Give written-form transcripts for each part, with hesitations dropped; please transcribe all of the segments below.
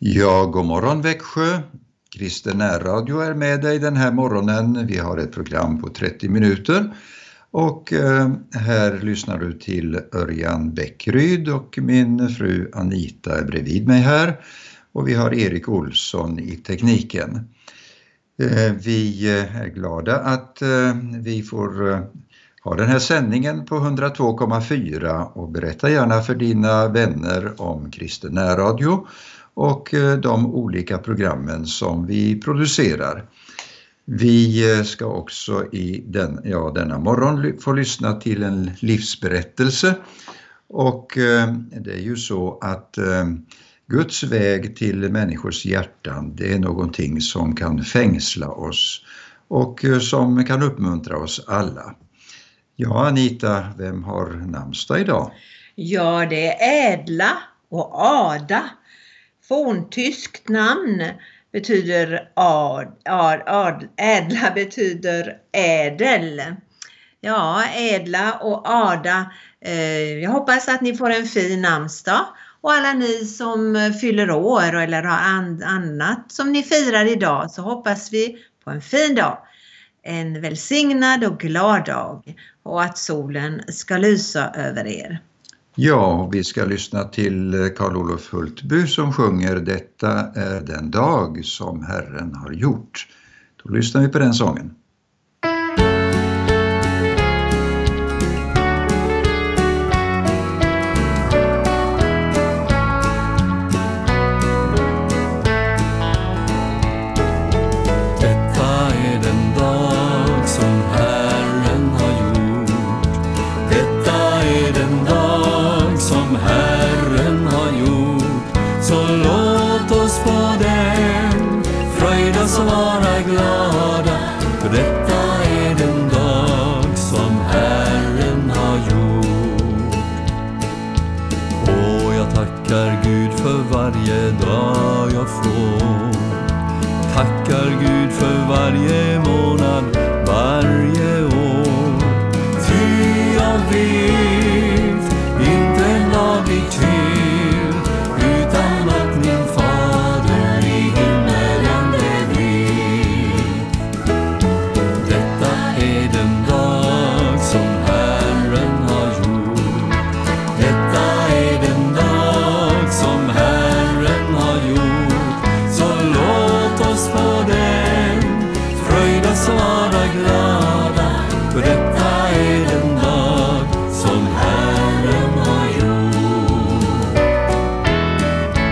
Ja, god morgon Växjö. Kristen Närradio är med dig den här morgonen. Vi har ett program på 30 minuter. Och här lyssnar du till Örjan Bäckryd och min fru Anita är bredvid mig här. Och vi har Erik Olsson i tekniken. Vi är glada att vi får ha den här sändningen på 102,4 och berätta gärna för dina vänner om Kristen Närradio och de olika programmen som vi producerar. Vi ska också i denna morgon få lyssna till en livsberättelse. Och det är ju så att Guds väg till människors hjärtan, det är någonting som kan fängsla oss och som kan uppmuntra oss alla. Ja Anita, vem har namnsdag idag? Ja, det är Ädla och Ada. Forntyskt namn betyder ädla betyder ädel. Ja, Ädla och Ada. Jag hoppas att ni får en fin namnsdag. Och alla ni som fyller år eller har annat som ni firar idag, så hoppas vi på en fin dag. En välsignad och glad dag. Och att solen ska lysa över er. Ja, vi ska lyssna till Karl-Olof Hultby som sjunger Detta är den dag som Herren har gjort. Då lyssnar vi på den sången. Tackar Gud för varje månad, varje år. Ty jag vet, inte en dag blir till utan att min fader i himmelen det vill. Detta är den dag som Herren har gjort. Detta är den dag som Herren har gjort. Så låt oss få vara glada, för detta är den dag som Herren har gjort.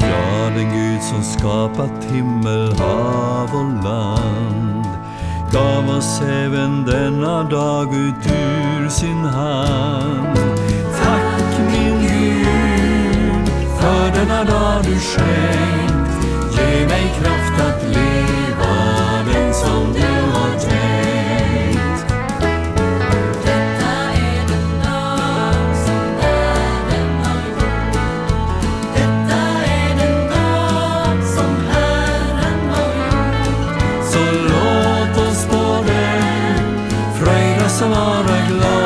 Ja, den Gud som skapat himmel, hav och land gav oss även denna dag ut ur sin hand. Tack min Gud för denna dag du skänkt, ge mig kraft att leva den som du har tänkt. Detta är den dag som Herren har gjort. Detta är den dag som Herren har gjort. Så låt oss på den fröjdas och vara glada.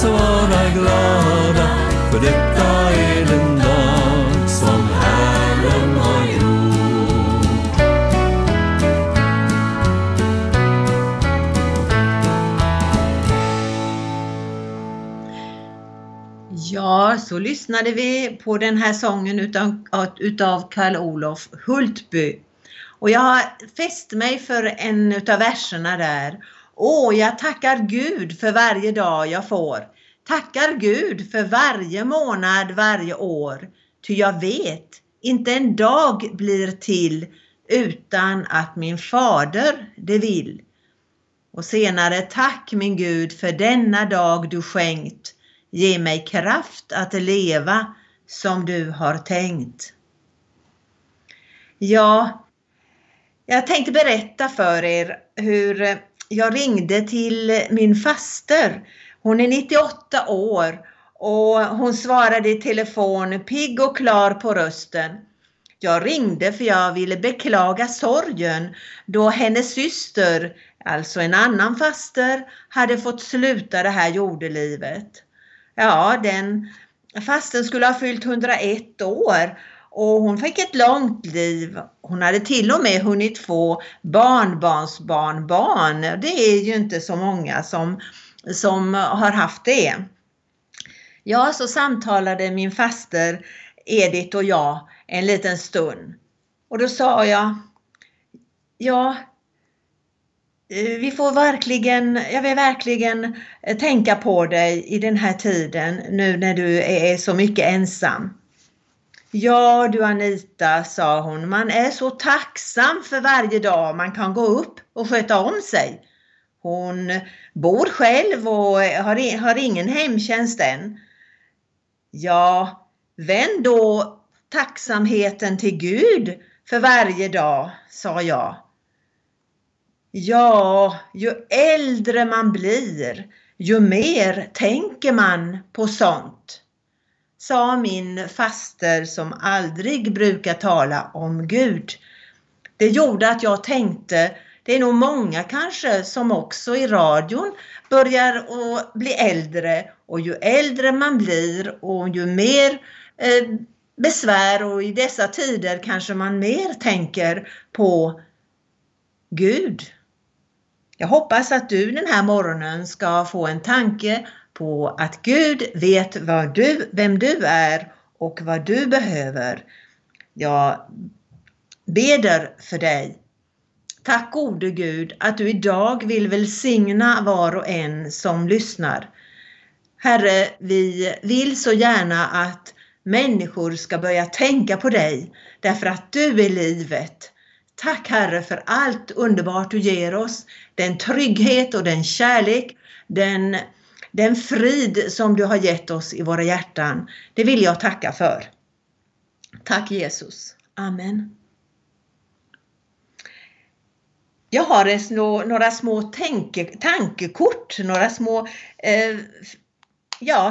Så vara glada, för detta är den dag som Herren har gjort. Ja, så lyssnade vi på den här sången utav Karl-Olof Hultby. Och jag har fäst mig för en utav verserna där. Jag tackar Gud för varje dag jag får. Tackar Gud för varje månad, varje år. Ty jag vet, inte en dag blir till utan att min fader det vill. Och senare, tack min Gud för denna dag du skänkt. Ge mig kraft att leva som du har tänkt. Ja, Jag tänkte berätta för er hur jag ringde till min faster. Hon är 98 år och hon svarade i telefon pigg och klar på rösten. Jag ringde för jag ville beklaga sorgen då hennes syster, alltså en annan faster, hade fått sluta det här jordelivet. Ja, den fasten skulle ha fyllt 101 år och hon fick ett långt liv. Hon hade till och med hunnit få barnbarnsbarnbarn. Det är ju inte så många som har haft det. Ja, så samtalade min faster Edith och jag en liten stund. Och då sa jag, ja, jag vill verkligen tänka på dig i den här tiden nu när du är så mycket ensam. Ja du Anita, sa hon, man är så tacksam för varje dag man kan gå upp och sköta om sig. Hon bor själv och har ingen hemtjänst än. Ja, vänd då tacksamheten till Gud för varje dag, sa jag. Ja, ju äldre man blir, ju mer tänker man på sånt, sa min faster som aldrig brukar tala om Gud. Det gjorde att jag tänkte, det är nog många kanske som också i radion börjar att bli äldre. Och ju äldre man blir och ju mer besvär och i dessa tider kanske man mer tänker på Gud. Jag hoppas att du den här morgonen ska få en tanke på att Gud vet vem du är och vad du behöver. Jag beder för dig. Tack gode Gud att du idag vill välsigna var och en som lyssnar. Herre, vi vill så gärna att människor ska börja tänka på dig därför att du är livet. Tack Herre för allt underbart du ger oss, den trygghet och den kärlek, den frid som du har gett oss i våra hjärtan. Det vill jag tacka för. Tack Jesus. Amen. Jag har några små tankekort, några små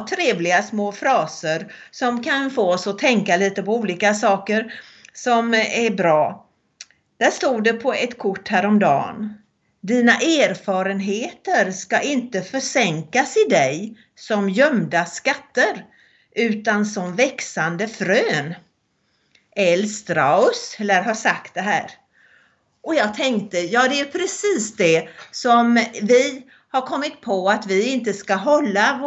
trevliga små fraser som kan få oss att tänka lite på olika saker som är bra. Där stod det på ett kort häromdagen. Dina erfarenheter ska inte försänkas i dig som gömda skatter utan som växande frön. L. Strauss lär ha sagt det här. Och jag tänkte, ja det är precis det som vi har kommit på att vi inte ska hålla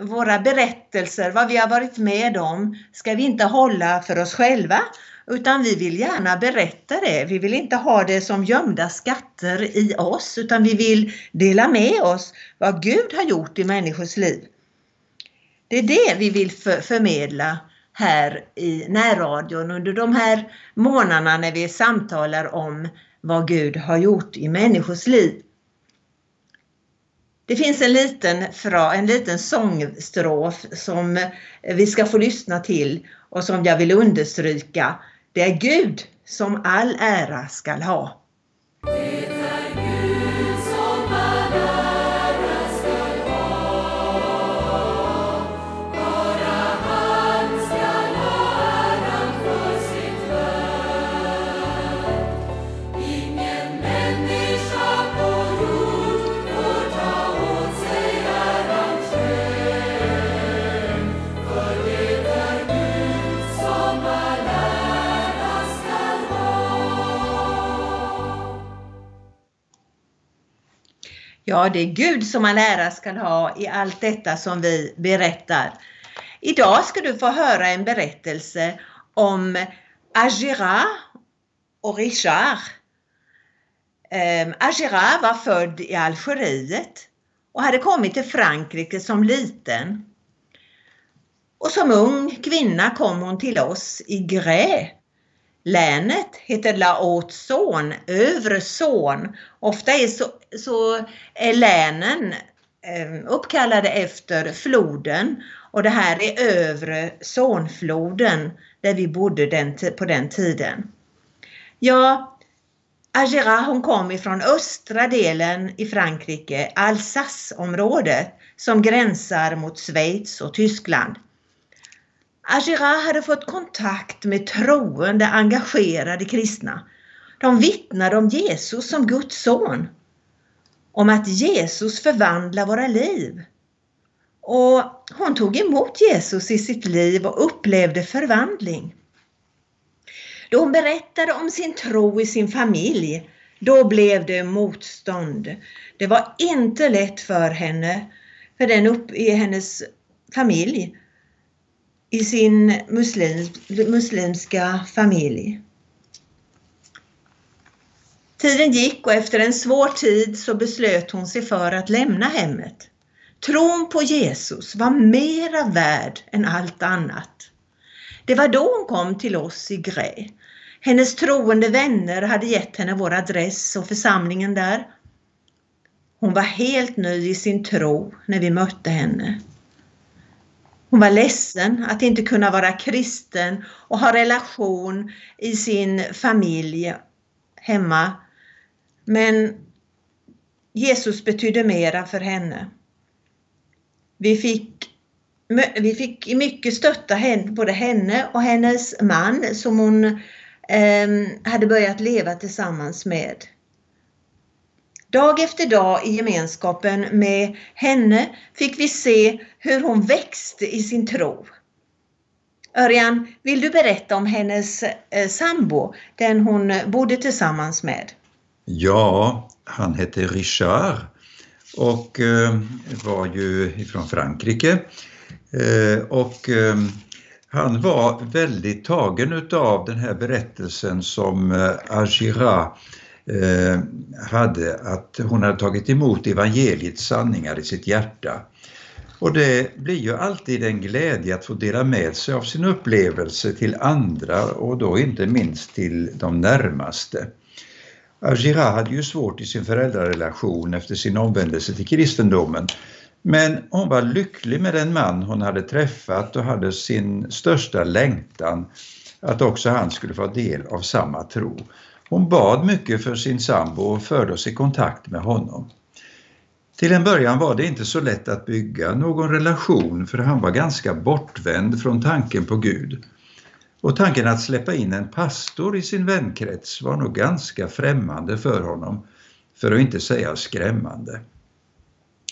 våra berättelser, vad vi har varit med om, ska vi inte hålla för oss själva utan vi vill gärna berätta det. Vi vill inte ha det som gömda skatter i oss utan vi vill dela med oss vad Gud har gjort i människors liv. Det är det vi vill förmedla här i närradion under de här månaderna när vi samtalar om vad Gud har gjort i människors liv. Det finns en liten sångstrof som vi ska få lyssna till och som jag vill understryka. Det är Gud som all ära ska ha. Ja, det är Gud som all ära ska ha i allt detta som vi berättar. Idag ska du få höra en berättelse om Agira och Richard. Agira var född i Algeriet och hade kommit till Frankrike som liten. Och som ung kvinna kom hon till oss i Gray. Länet heter Laotson, Överson. Ofta är så är länen uppkallade efter floden och det här är övre Sonfloden där vi bodde på den tiden. Ja, Agira, hon kom ifrån östra delen i Frankrike, Alsace-området, som gränsar mot Schweiz och Tyskland. Agira hade fått kontakt med troende, engagerade kristna. De vittnade om Jesus som Guds son. Om att Jesus förvandlar våra liv. Och hon tog emot Jesus i sitt liv och upplevde förvandling. Då hon berättade om sin tro i sin familj, då blev det motstånd. Det var inte lätt för henne, för den i hennes familj, i sin muslimska familj. Tiden gick och efter en svår tid så beslöt hon sig för att lämna hemmet. Tron på Jesus var mera värd än allt annat. Det var då hon kom till oss i Gray. Hennes troende vänner hade gett henne vår adress och församlingen där. Hon var helt ny i sin tro när vi mötte henne. Hon var ledsen att inte kunna vara kristen och ha relation i sin familj hemma. Men Jesus betydde mera för henne. Vi fick mycket stötta både henne och hennes man som hon hade börjat leva tillsammans med. Dag efter dag i gemenskapen med henne fick vi se hur hon växte i sin tro. Örjan, vill du berätta om hennes sambo, den hon bodde tillsammans med? Ja, han hette Richard och var ju från Frankrike. Och han var väldigt tagen utav den här berättelsen som Agira hade, att hon hade tagit emot evangeliets sanningar i sitt hjärta. Och det blir ju alltid en glädje att få dela med sig av sin upplevelse till andra och då inte minst till de närmaste. Agira hade ju svårt i sin föräldrarelation efter sin omvändelse till kristendomen. Men hon var lycklig med den man hon hade träffat och hade sin största längtan att också han skulle få del av samma tro. Hon bad mycket för sin sambo och förde oss i kontakt med honom. Till en början var det inte så lätt att bygga någon relation för han var ganska bortvänd från tanken på Gud. Och tanken att släppa in en pastor i sin vänkrets var nog ganska främmande för honom, för att inte säga skrämmande.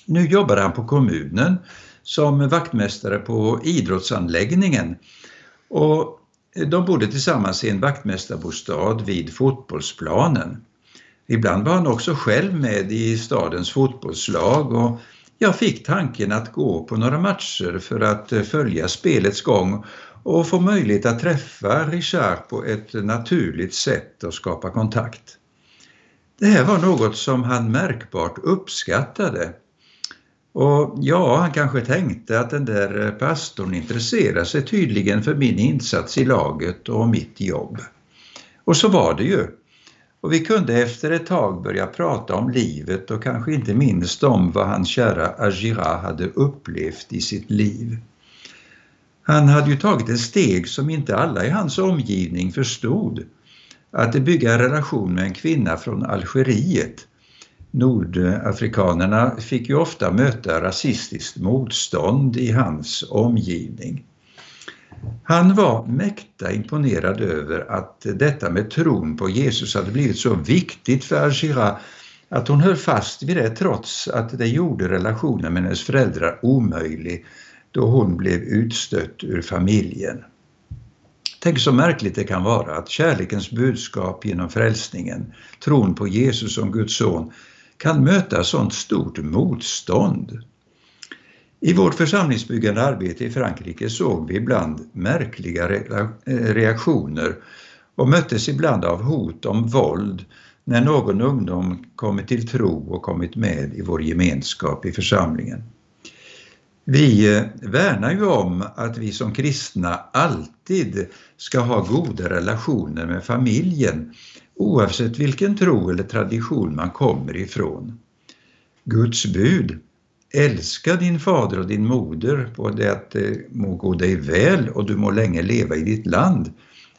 Nu jobbar han på kommunen som vaktmästare på idrottsanläggningen och de bodde tillsammans i en vaktmästarbostad vid fotbollsplanen. Ibland var han också själv med i stadens fotbollslag och jag fick tanken att gå på några matcher för att följa spelets gång och få möjlighet att träffa Richard på ett naturligt sätt och skapa kontakt. Det här var något som han märkbart uppskattade. Och ja, han kanske tänkte att den där pastorn intresserade sig tydligen för min insats i laget och mitt jobb. Och så var det ju. Och vi kunde efter ett tag börja prata om livet och kanske inte minst om vad hans kära Agira hade upplevt i sitt liv. Han hade ju tagit ett steg som inte alla i hans omgivning förstod. Att bygga en relation med en kvinna från Algeriet. Nordafrikanerna fick ju ofta möta rasistiskt motstånd i hans omgivning. Han var mäkta imponerad över att detta med tron på Jesus hade blivit så viktigt för Agira att hon höll fast vid det trots att det gjorde relationen med hennes föräldrar omöjlig då hon blev utstött ur familjen. Tänk så märkligt det kan vara att kärlekens budskap genom frälsningen, tron på Jesus som Guds son, kan möta sånt stort motstånd. I vårt församlingsbyggande arbete i Frankrike såg vi ibland märkliga reaktioner och möttes ibland av hot om våld när någon ungdom kommit till tro och kommit med i vår gemenskap i församlingen. Vi värnar ju om att vi som kristna alltid ska ha goda relationer med familjen oavsett vilken tro eller tradition man kommer ifrån. Guds bud, älska din fader och din moder på det att det må gå dig väl och du må länge leva i ditt land.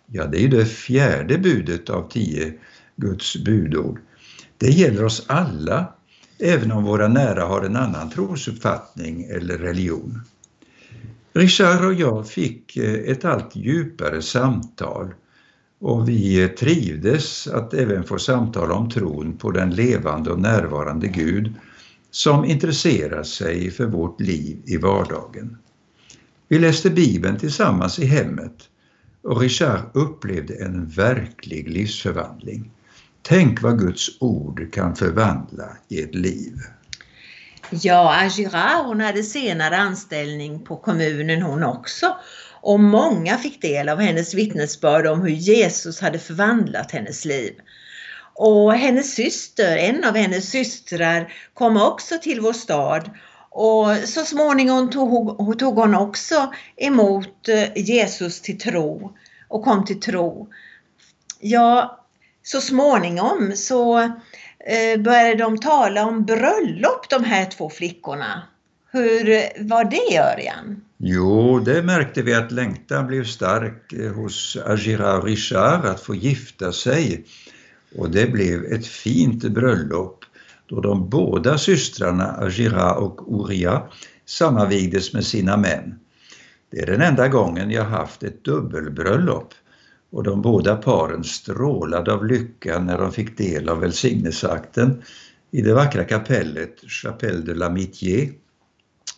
Ja, det är ju det 4:e budet av 10 Guds budord. Det gäller oss alla, även om våra nära har en annan trosuppfattning eller religion. Richard och jag fick ett allt djupare samtal och vi trivdes att även få samtal om tron på den levande och närvarande Gud som intresserar sig för vårt liv i vardagen. Vi läste Bibeln tillsammans i hemmet och Richard upplevde en verklig livsförvandling. Tänk vad Guds ord kan förvandla i ett liv. Ja, Agira, hon hade senare anställning på kommunen hon också. Och många fick del av hennes vittnesbörd om hur Jesus hade förvandlat hennes liv. Och hennes syster, en av hennes systrar, kom också till vår stad. Och så småningom tog hon också emot Jesus till tro och kom till tro. Ja, så småningom så började de tala om bröllop, de här två flickorna. Hur var det, Örjan? Jo, det märkte vi att längtan blev stark hos Agira och Richard att få gifta sig. Och det blev ett fint bröllop då de båda systrarna Agira och Uria sammanvigdes med sina män. Det är den enda gången jag haft ett dubbelbröllop. Och de båda paren strålade av lycka när de fick del av välsignelseakten i det vackra kapellet Chapelle de la Mitié.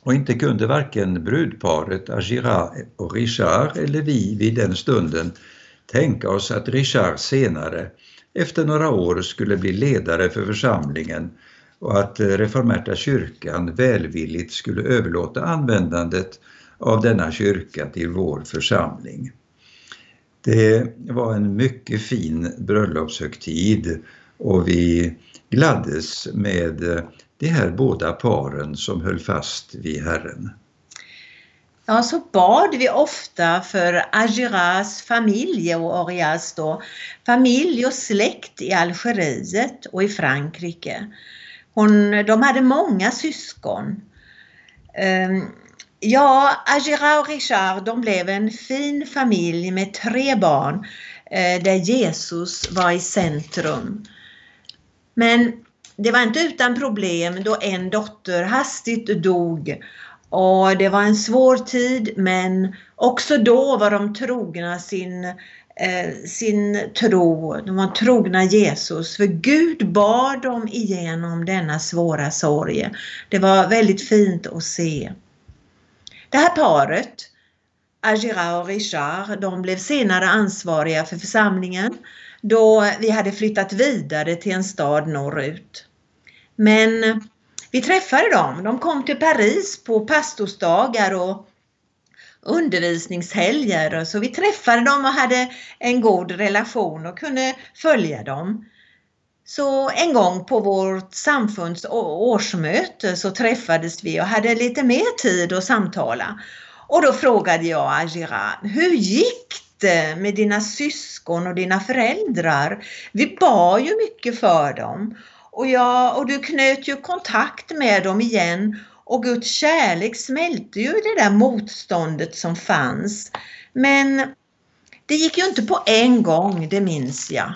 Och inte kunde varken brudparet Agira och Richard eller vi vid den stunden tänka oss att Richard senare efter några år skulle bli ledare för församlingen och att reformerta kyrkan välvilligt skulle överlåta användandet av denna kyrka till vår församling. Det var en mycket fin bröllopshögtid och vi gladdes med de här båda paren som höll fast vid Herren. Ja, så bad vi ofta för Agiras familj och Orias då, familj och släkt i Algeriet och i Frankrike. De hade många syskon. Ja, Agira och Richard, de blev en fin familj med 3 barn där Jesus var i centrum. Men det var inte utan problem då en dotter hastigt dog och det var en svår tid, men också då var de trogna sin tro, de var trogna Jesus, för Gud bar dem igenom denna svåra sorg. Det var väldigt fint att se. Det här paret, Agira och Richard, de blev senare ansvariga för församlingen då vi hade flyttat vidare till en stad norrut. Men vi träffade dem, de kom till Paris på pastorsdagar och undervisningshelger. Så vi träffade dem och hade en god relation och kunde följa dem. Så en gång på vårt samfunds årsmöte så träffades vi och hade lite mer tid att samtala. Och då frågade jag Agira, hur gick det med dina syskon och dina föräldrar? Vi bad ju mycket för dem och du knöt ju kontakt med dem igen och Guds kärlek smälte ju det där motståndet som fanns. Men det gick ju inte på en gång, det minns jag.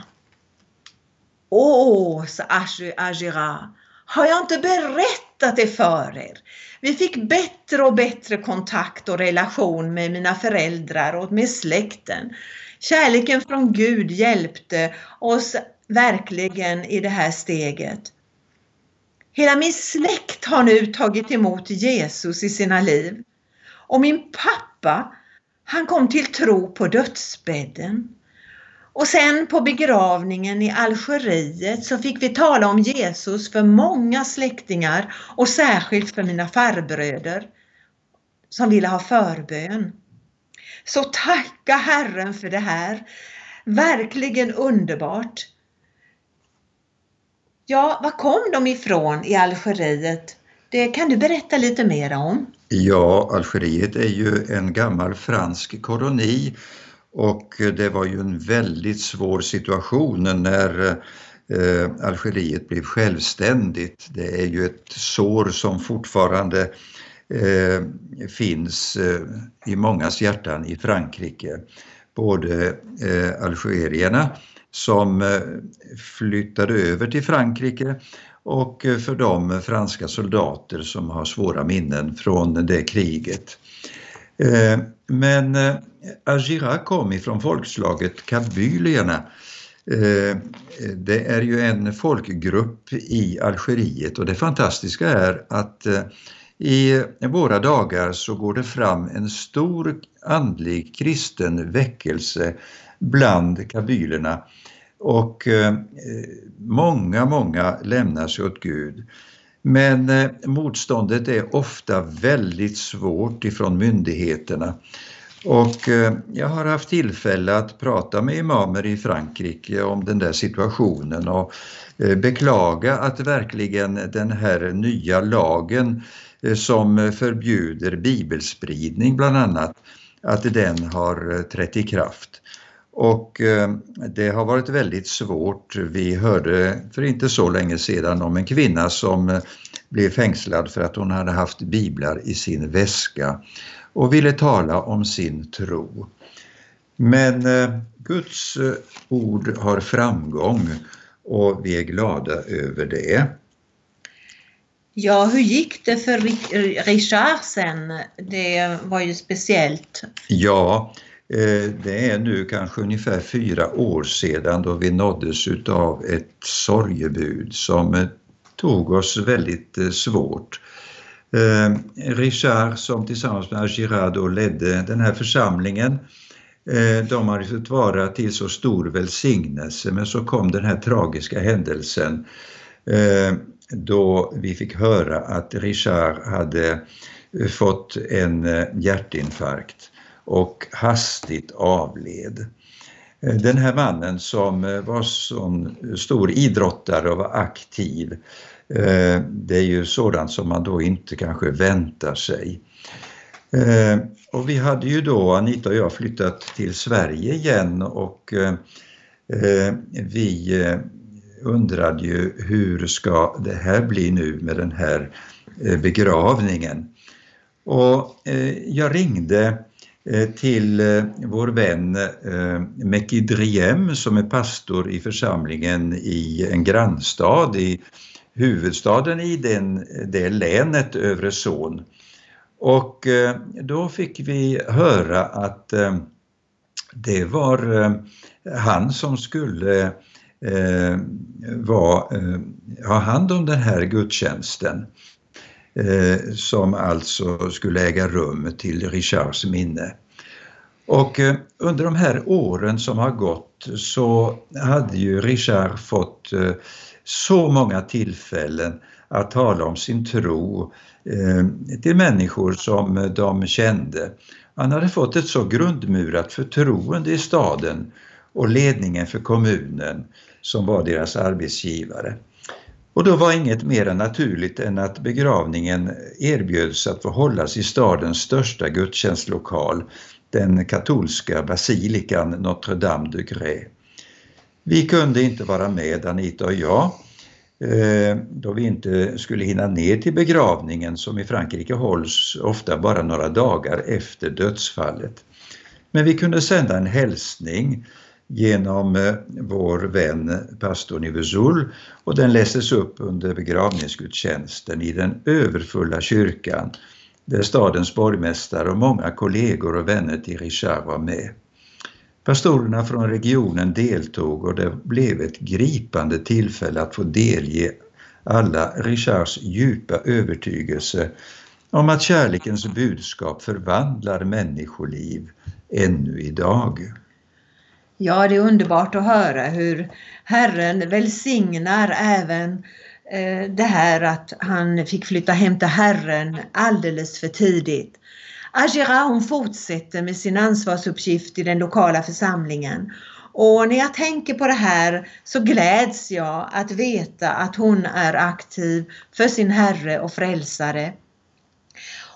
Åh, sa Agira, har jag inte berättat det för er? Vi fick bättre och bättre kontakt och relation med mina föräldrar och med släkten. Kärleken från Gud hjälpte oss verkligen i det här steget. Hela min släkt har nu tagit emot Jesus i sina liv. Och min pappa, han kom till tro på dödsbädden. Och sen på begravningen i Algeriet så fick vi tala om Jesus för många släktingar och särskilt för mina farbröder som ville ha förbön. Så tacka Herren för det här. Verkligen underbart. Ja, var kom de ifrån i Algeriet? Det kan du berätta lite mer om. Ja, Algeriet är ju en gammal fransk koloni. Och det var ju en väldigt svår situation när Algeriet blev självständigt. Det är ju ett sår som fortfarande finns i mångas hjärtan i Frankrike. Både algerierna som flyttade över till Frankrike, och för de franska soldater som har svåra minnen från det kriget. Men Agira kom ifrån folkslaget Kabylierna. Det är ju en folkgrupp i Algeriet, och det fantastiska är att i våra dagar så går det fram en stor andlig kristen väckelse bland kabylerna, och många lämnar sig åt Gud. Men motståndet är ofta väldigt svårt ifrån myndigheterna. Och jag har haft tillfälle att prata med imamer i Frankrike om den där situationen och beklaga att verkligen den här nya lagen som förbjuder bibelspridning bland annat, att den har trätt i kraft. Och det har varit väldigt svårt. Vi hörde för inte så länge sedan om en kvinna som blev fängslad för att hon hade haft biblar i sin väska och ville tala om sin tro. Men Guds ord har framgång, och vi är glada över det. Ja, hur gick det för Richard sen? Det var ju speciellt. Ja, det är nu kanske ungefär 4 år sedan då vi nåddes av ett sorgebud som tog oss väldigt svårt. Richard, som tillsammans med Agira ledde den här församlingen, de hade fått vara till så stor välsignelse, men så kom den här tragiska händelsen då vi fick höra att Richard hade fått en hjärtinfarkt och hastigt avled. Den här mannen som var sån stor idrottare och var aktiv, det är ju sådant som man då inte kanske väntar sig. Och vi hade ju då, Anita och jag, flyttat till Sverige igen, och vi undrade ju hur ska det här bli nu med den här begravningen. Och jag ringde till vår vän Mekidriem, som är pastor i församlingen i en grannstad, i huvudstaden i det länet, Överson. Och då fick vi höra att det var han som skulle ha hand om den här gudstjänsten, som alltså skulle äga rum till Richards minne. Och under de här åren som har gått så hade ju Richard fått så många tillfällen att tala om sin tro till människor som de kände. Han hade fått ett så grundmurat förtroende i staden och ledningen för kommunen som var deras arbetsgivare. Och då var inget mer naturligt än att begravningen erbjöds att få hållas i stadens största gudstjänstlokal, den katolska basilikan Notre-Dame du Gray. Vi kunde inte vara med, Anita och jag, då vi inte skulle hinna ner till begravningen, som i Frankrike hålls ofta bara några dagar efter dödsfallet. Men vi kunde sända en hälsning genom vår vän pastor Nivesul, och den läses upp under begravningsgudstjänsten i den överfulla kyrkan där stadens borgmästare och många kollegor och vänner till Richard var med. Pastorerna från regionen deltog, och det blev ett gripande tillfälle att få delge alla Richards djupa övertygelse om att kärlekens budskap förvandlar människoliv ännu idag. Ja, det är underbart att höra hur Herren välsignar även det här att han fick flytta hem till Herren alldeles för tidigt. Agira, hon fortsätter med sin ansvarsuppgift i den lokala församlingen. Och när jag tänker på det här så gläds jag att veta att hon är aktiv för sin Herre och frälsare.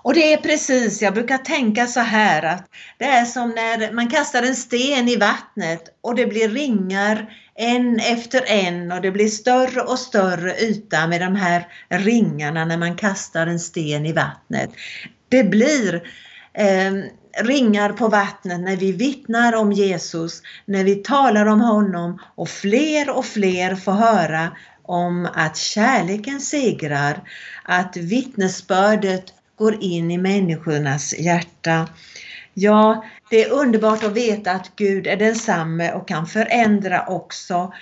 Och det är precis, jag brukar tänka så här, att det är som när man kastar en sten i vattnet och det blir ringar en efter en, och det blir större och större yta med de här ringarna när man kastar en sten i vattnet. Det blir ringar på vattnet när vi vittnar om Jesus, när vi talar om honom, och fler får höra om att kärleken segrar, att vittnesbördet går in i människornas hjärta. Ja, det är underbart att veta att Gud är densamme och kan förändra också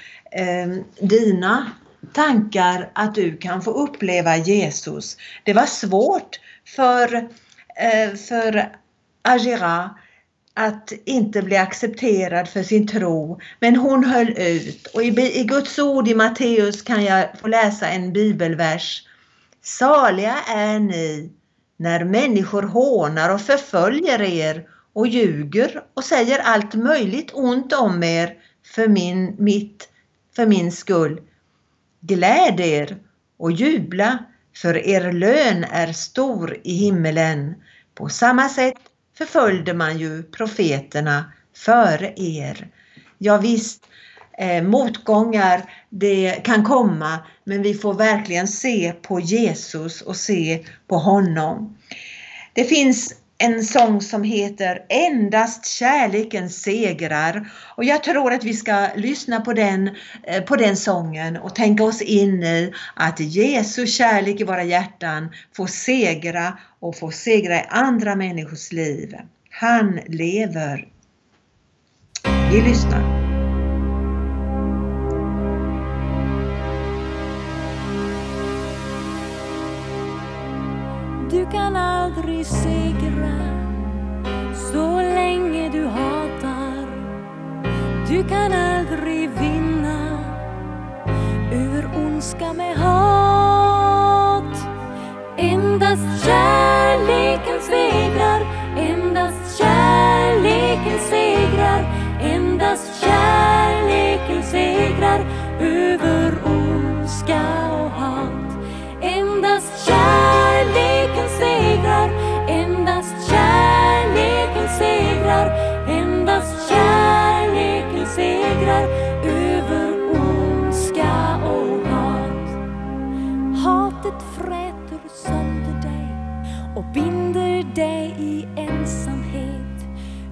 dina tankar, att du kan få uppleva Jesus. Det var svårt för Agira att inte bli accepterad för sin tro, men hon höll ut. Och i Guds ord i Matteus kan jag få läsa en bibelvers. Saliga är ni när människor hånar och förföljer er och ljuger och säger allt möjligt ont om er för min skull. Gläd er och jubla, för er lön är stor i himmelen. På samma sätt förföljde man ju profeterna före er. Ja visst, motgångar det kan komma, men vi får verkligen se på Jesus och se på honom. Det finns en sång som heter Endast kärleken segrar, och jag tror att vi ska lyssna på den sången och tänka oss in i att Jesu kärlek i våra hjärtan får segra i andra människors liv. Han lever. Vi lyssnar. Du kan aldrig segra så länge du hatar. Du kan aldrig vinna ur ondska med hat. Endast kärleken segrar, endast kärleken segrar, endast kärleken segrar över ondska och hat. Endast kärleken segrar, endast kärleken segrar, endast kärleken segrar över ondska och hat. Hatet fräter sönder dig och binder dig i ensamhet.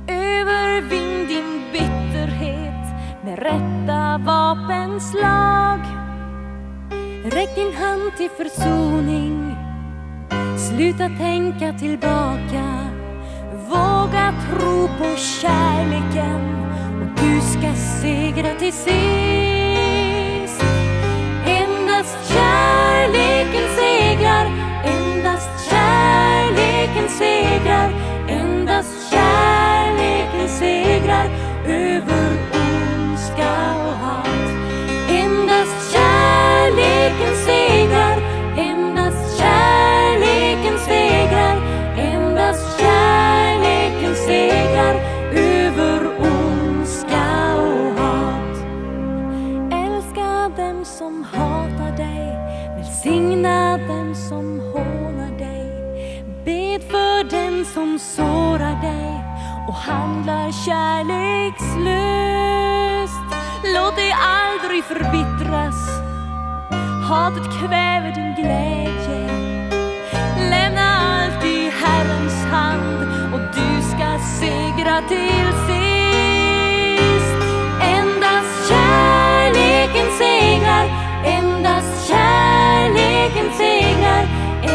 Övervinn din bitterhet med rätta vapenslag. Räck din hand till försoning, sluta tänka tillbaka. Våga tro på kärleken och du ska segra till sist. Endast kärleken segrar, endast kärleken segrar, endast kärleken segrar över ondska och hat. Endast kärleken segrar, endast kärleken segrar, endast kärleken segrar över ondska och hat. Älska dem som hatar dig, välsigna dem som hånar dig, bed för den som sårar dig och handla kärlekslöst. Låt dig aldrig förbittras, hatet kväver din glädje. Lämna allt i Herrens hand och du ska segra till sist. Endast kärleken segrar, endast kärleken segrar,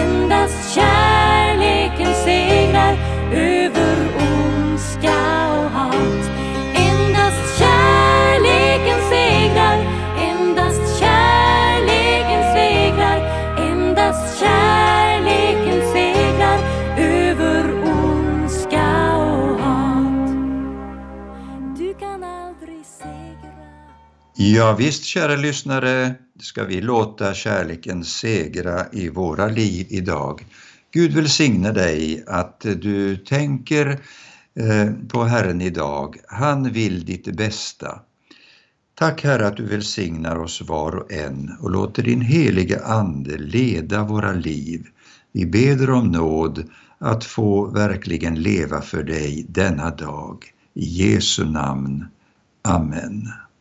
endast kärleken segrar över ondska och hat. Endast kärleken segrar, endast kärleken segrar, endast kärleken segrar över ondska och hat. Du kan aldrig segra. Ja visst, kära lyssnare, ska vi låta kärleken segra i våra liv idag. Gud välsigna dig att du tänker på Herren idag. Han vill ditt bästa. Tack Herre att du välsignar oss var och en och låter din heliga ande leda våra liv. Vi beder om nåd att få verkligen leva för dig denna dag. I Jesu namn. Amen.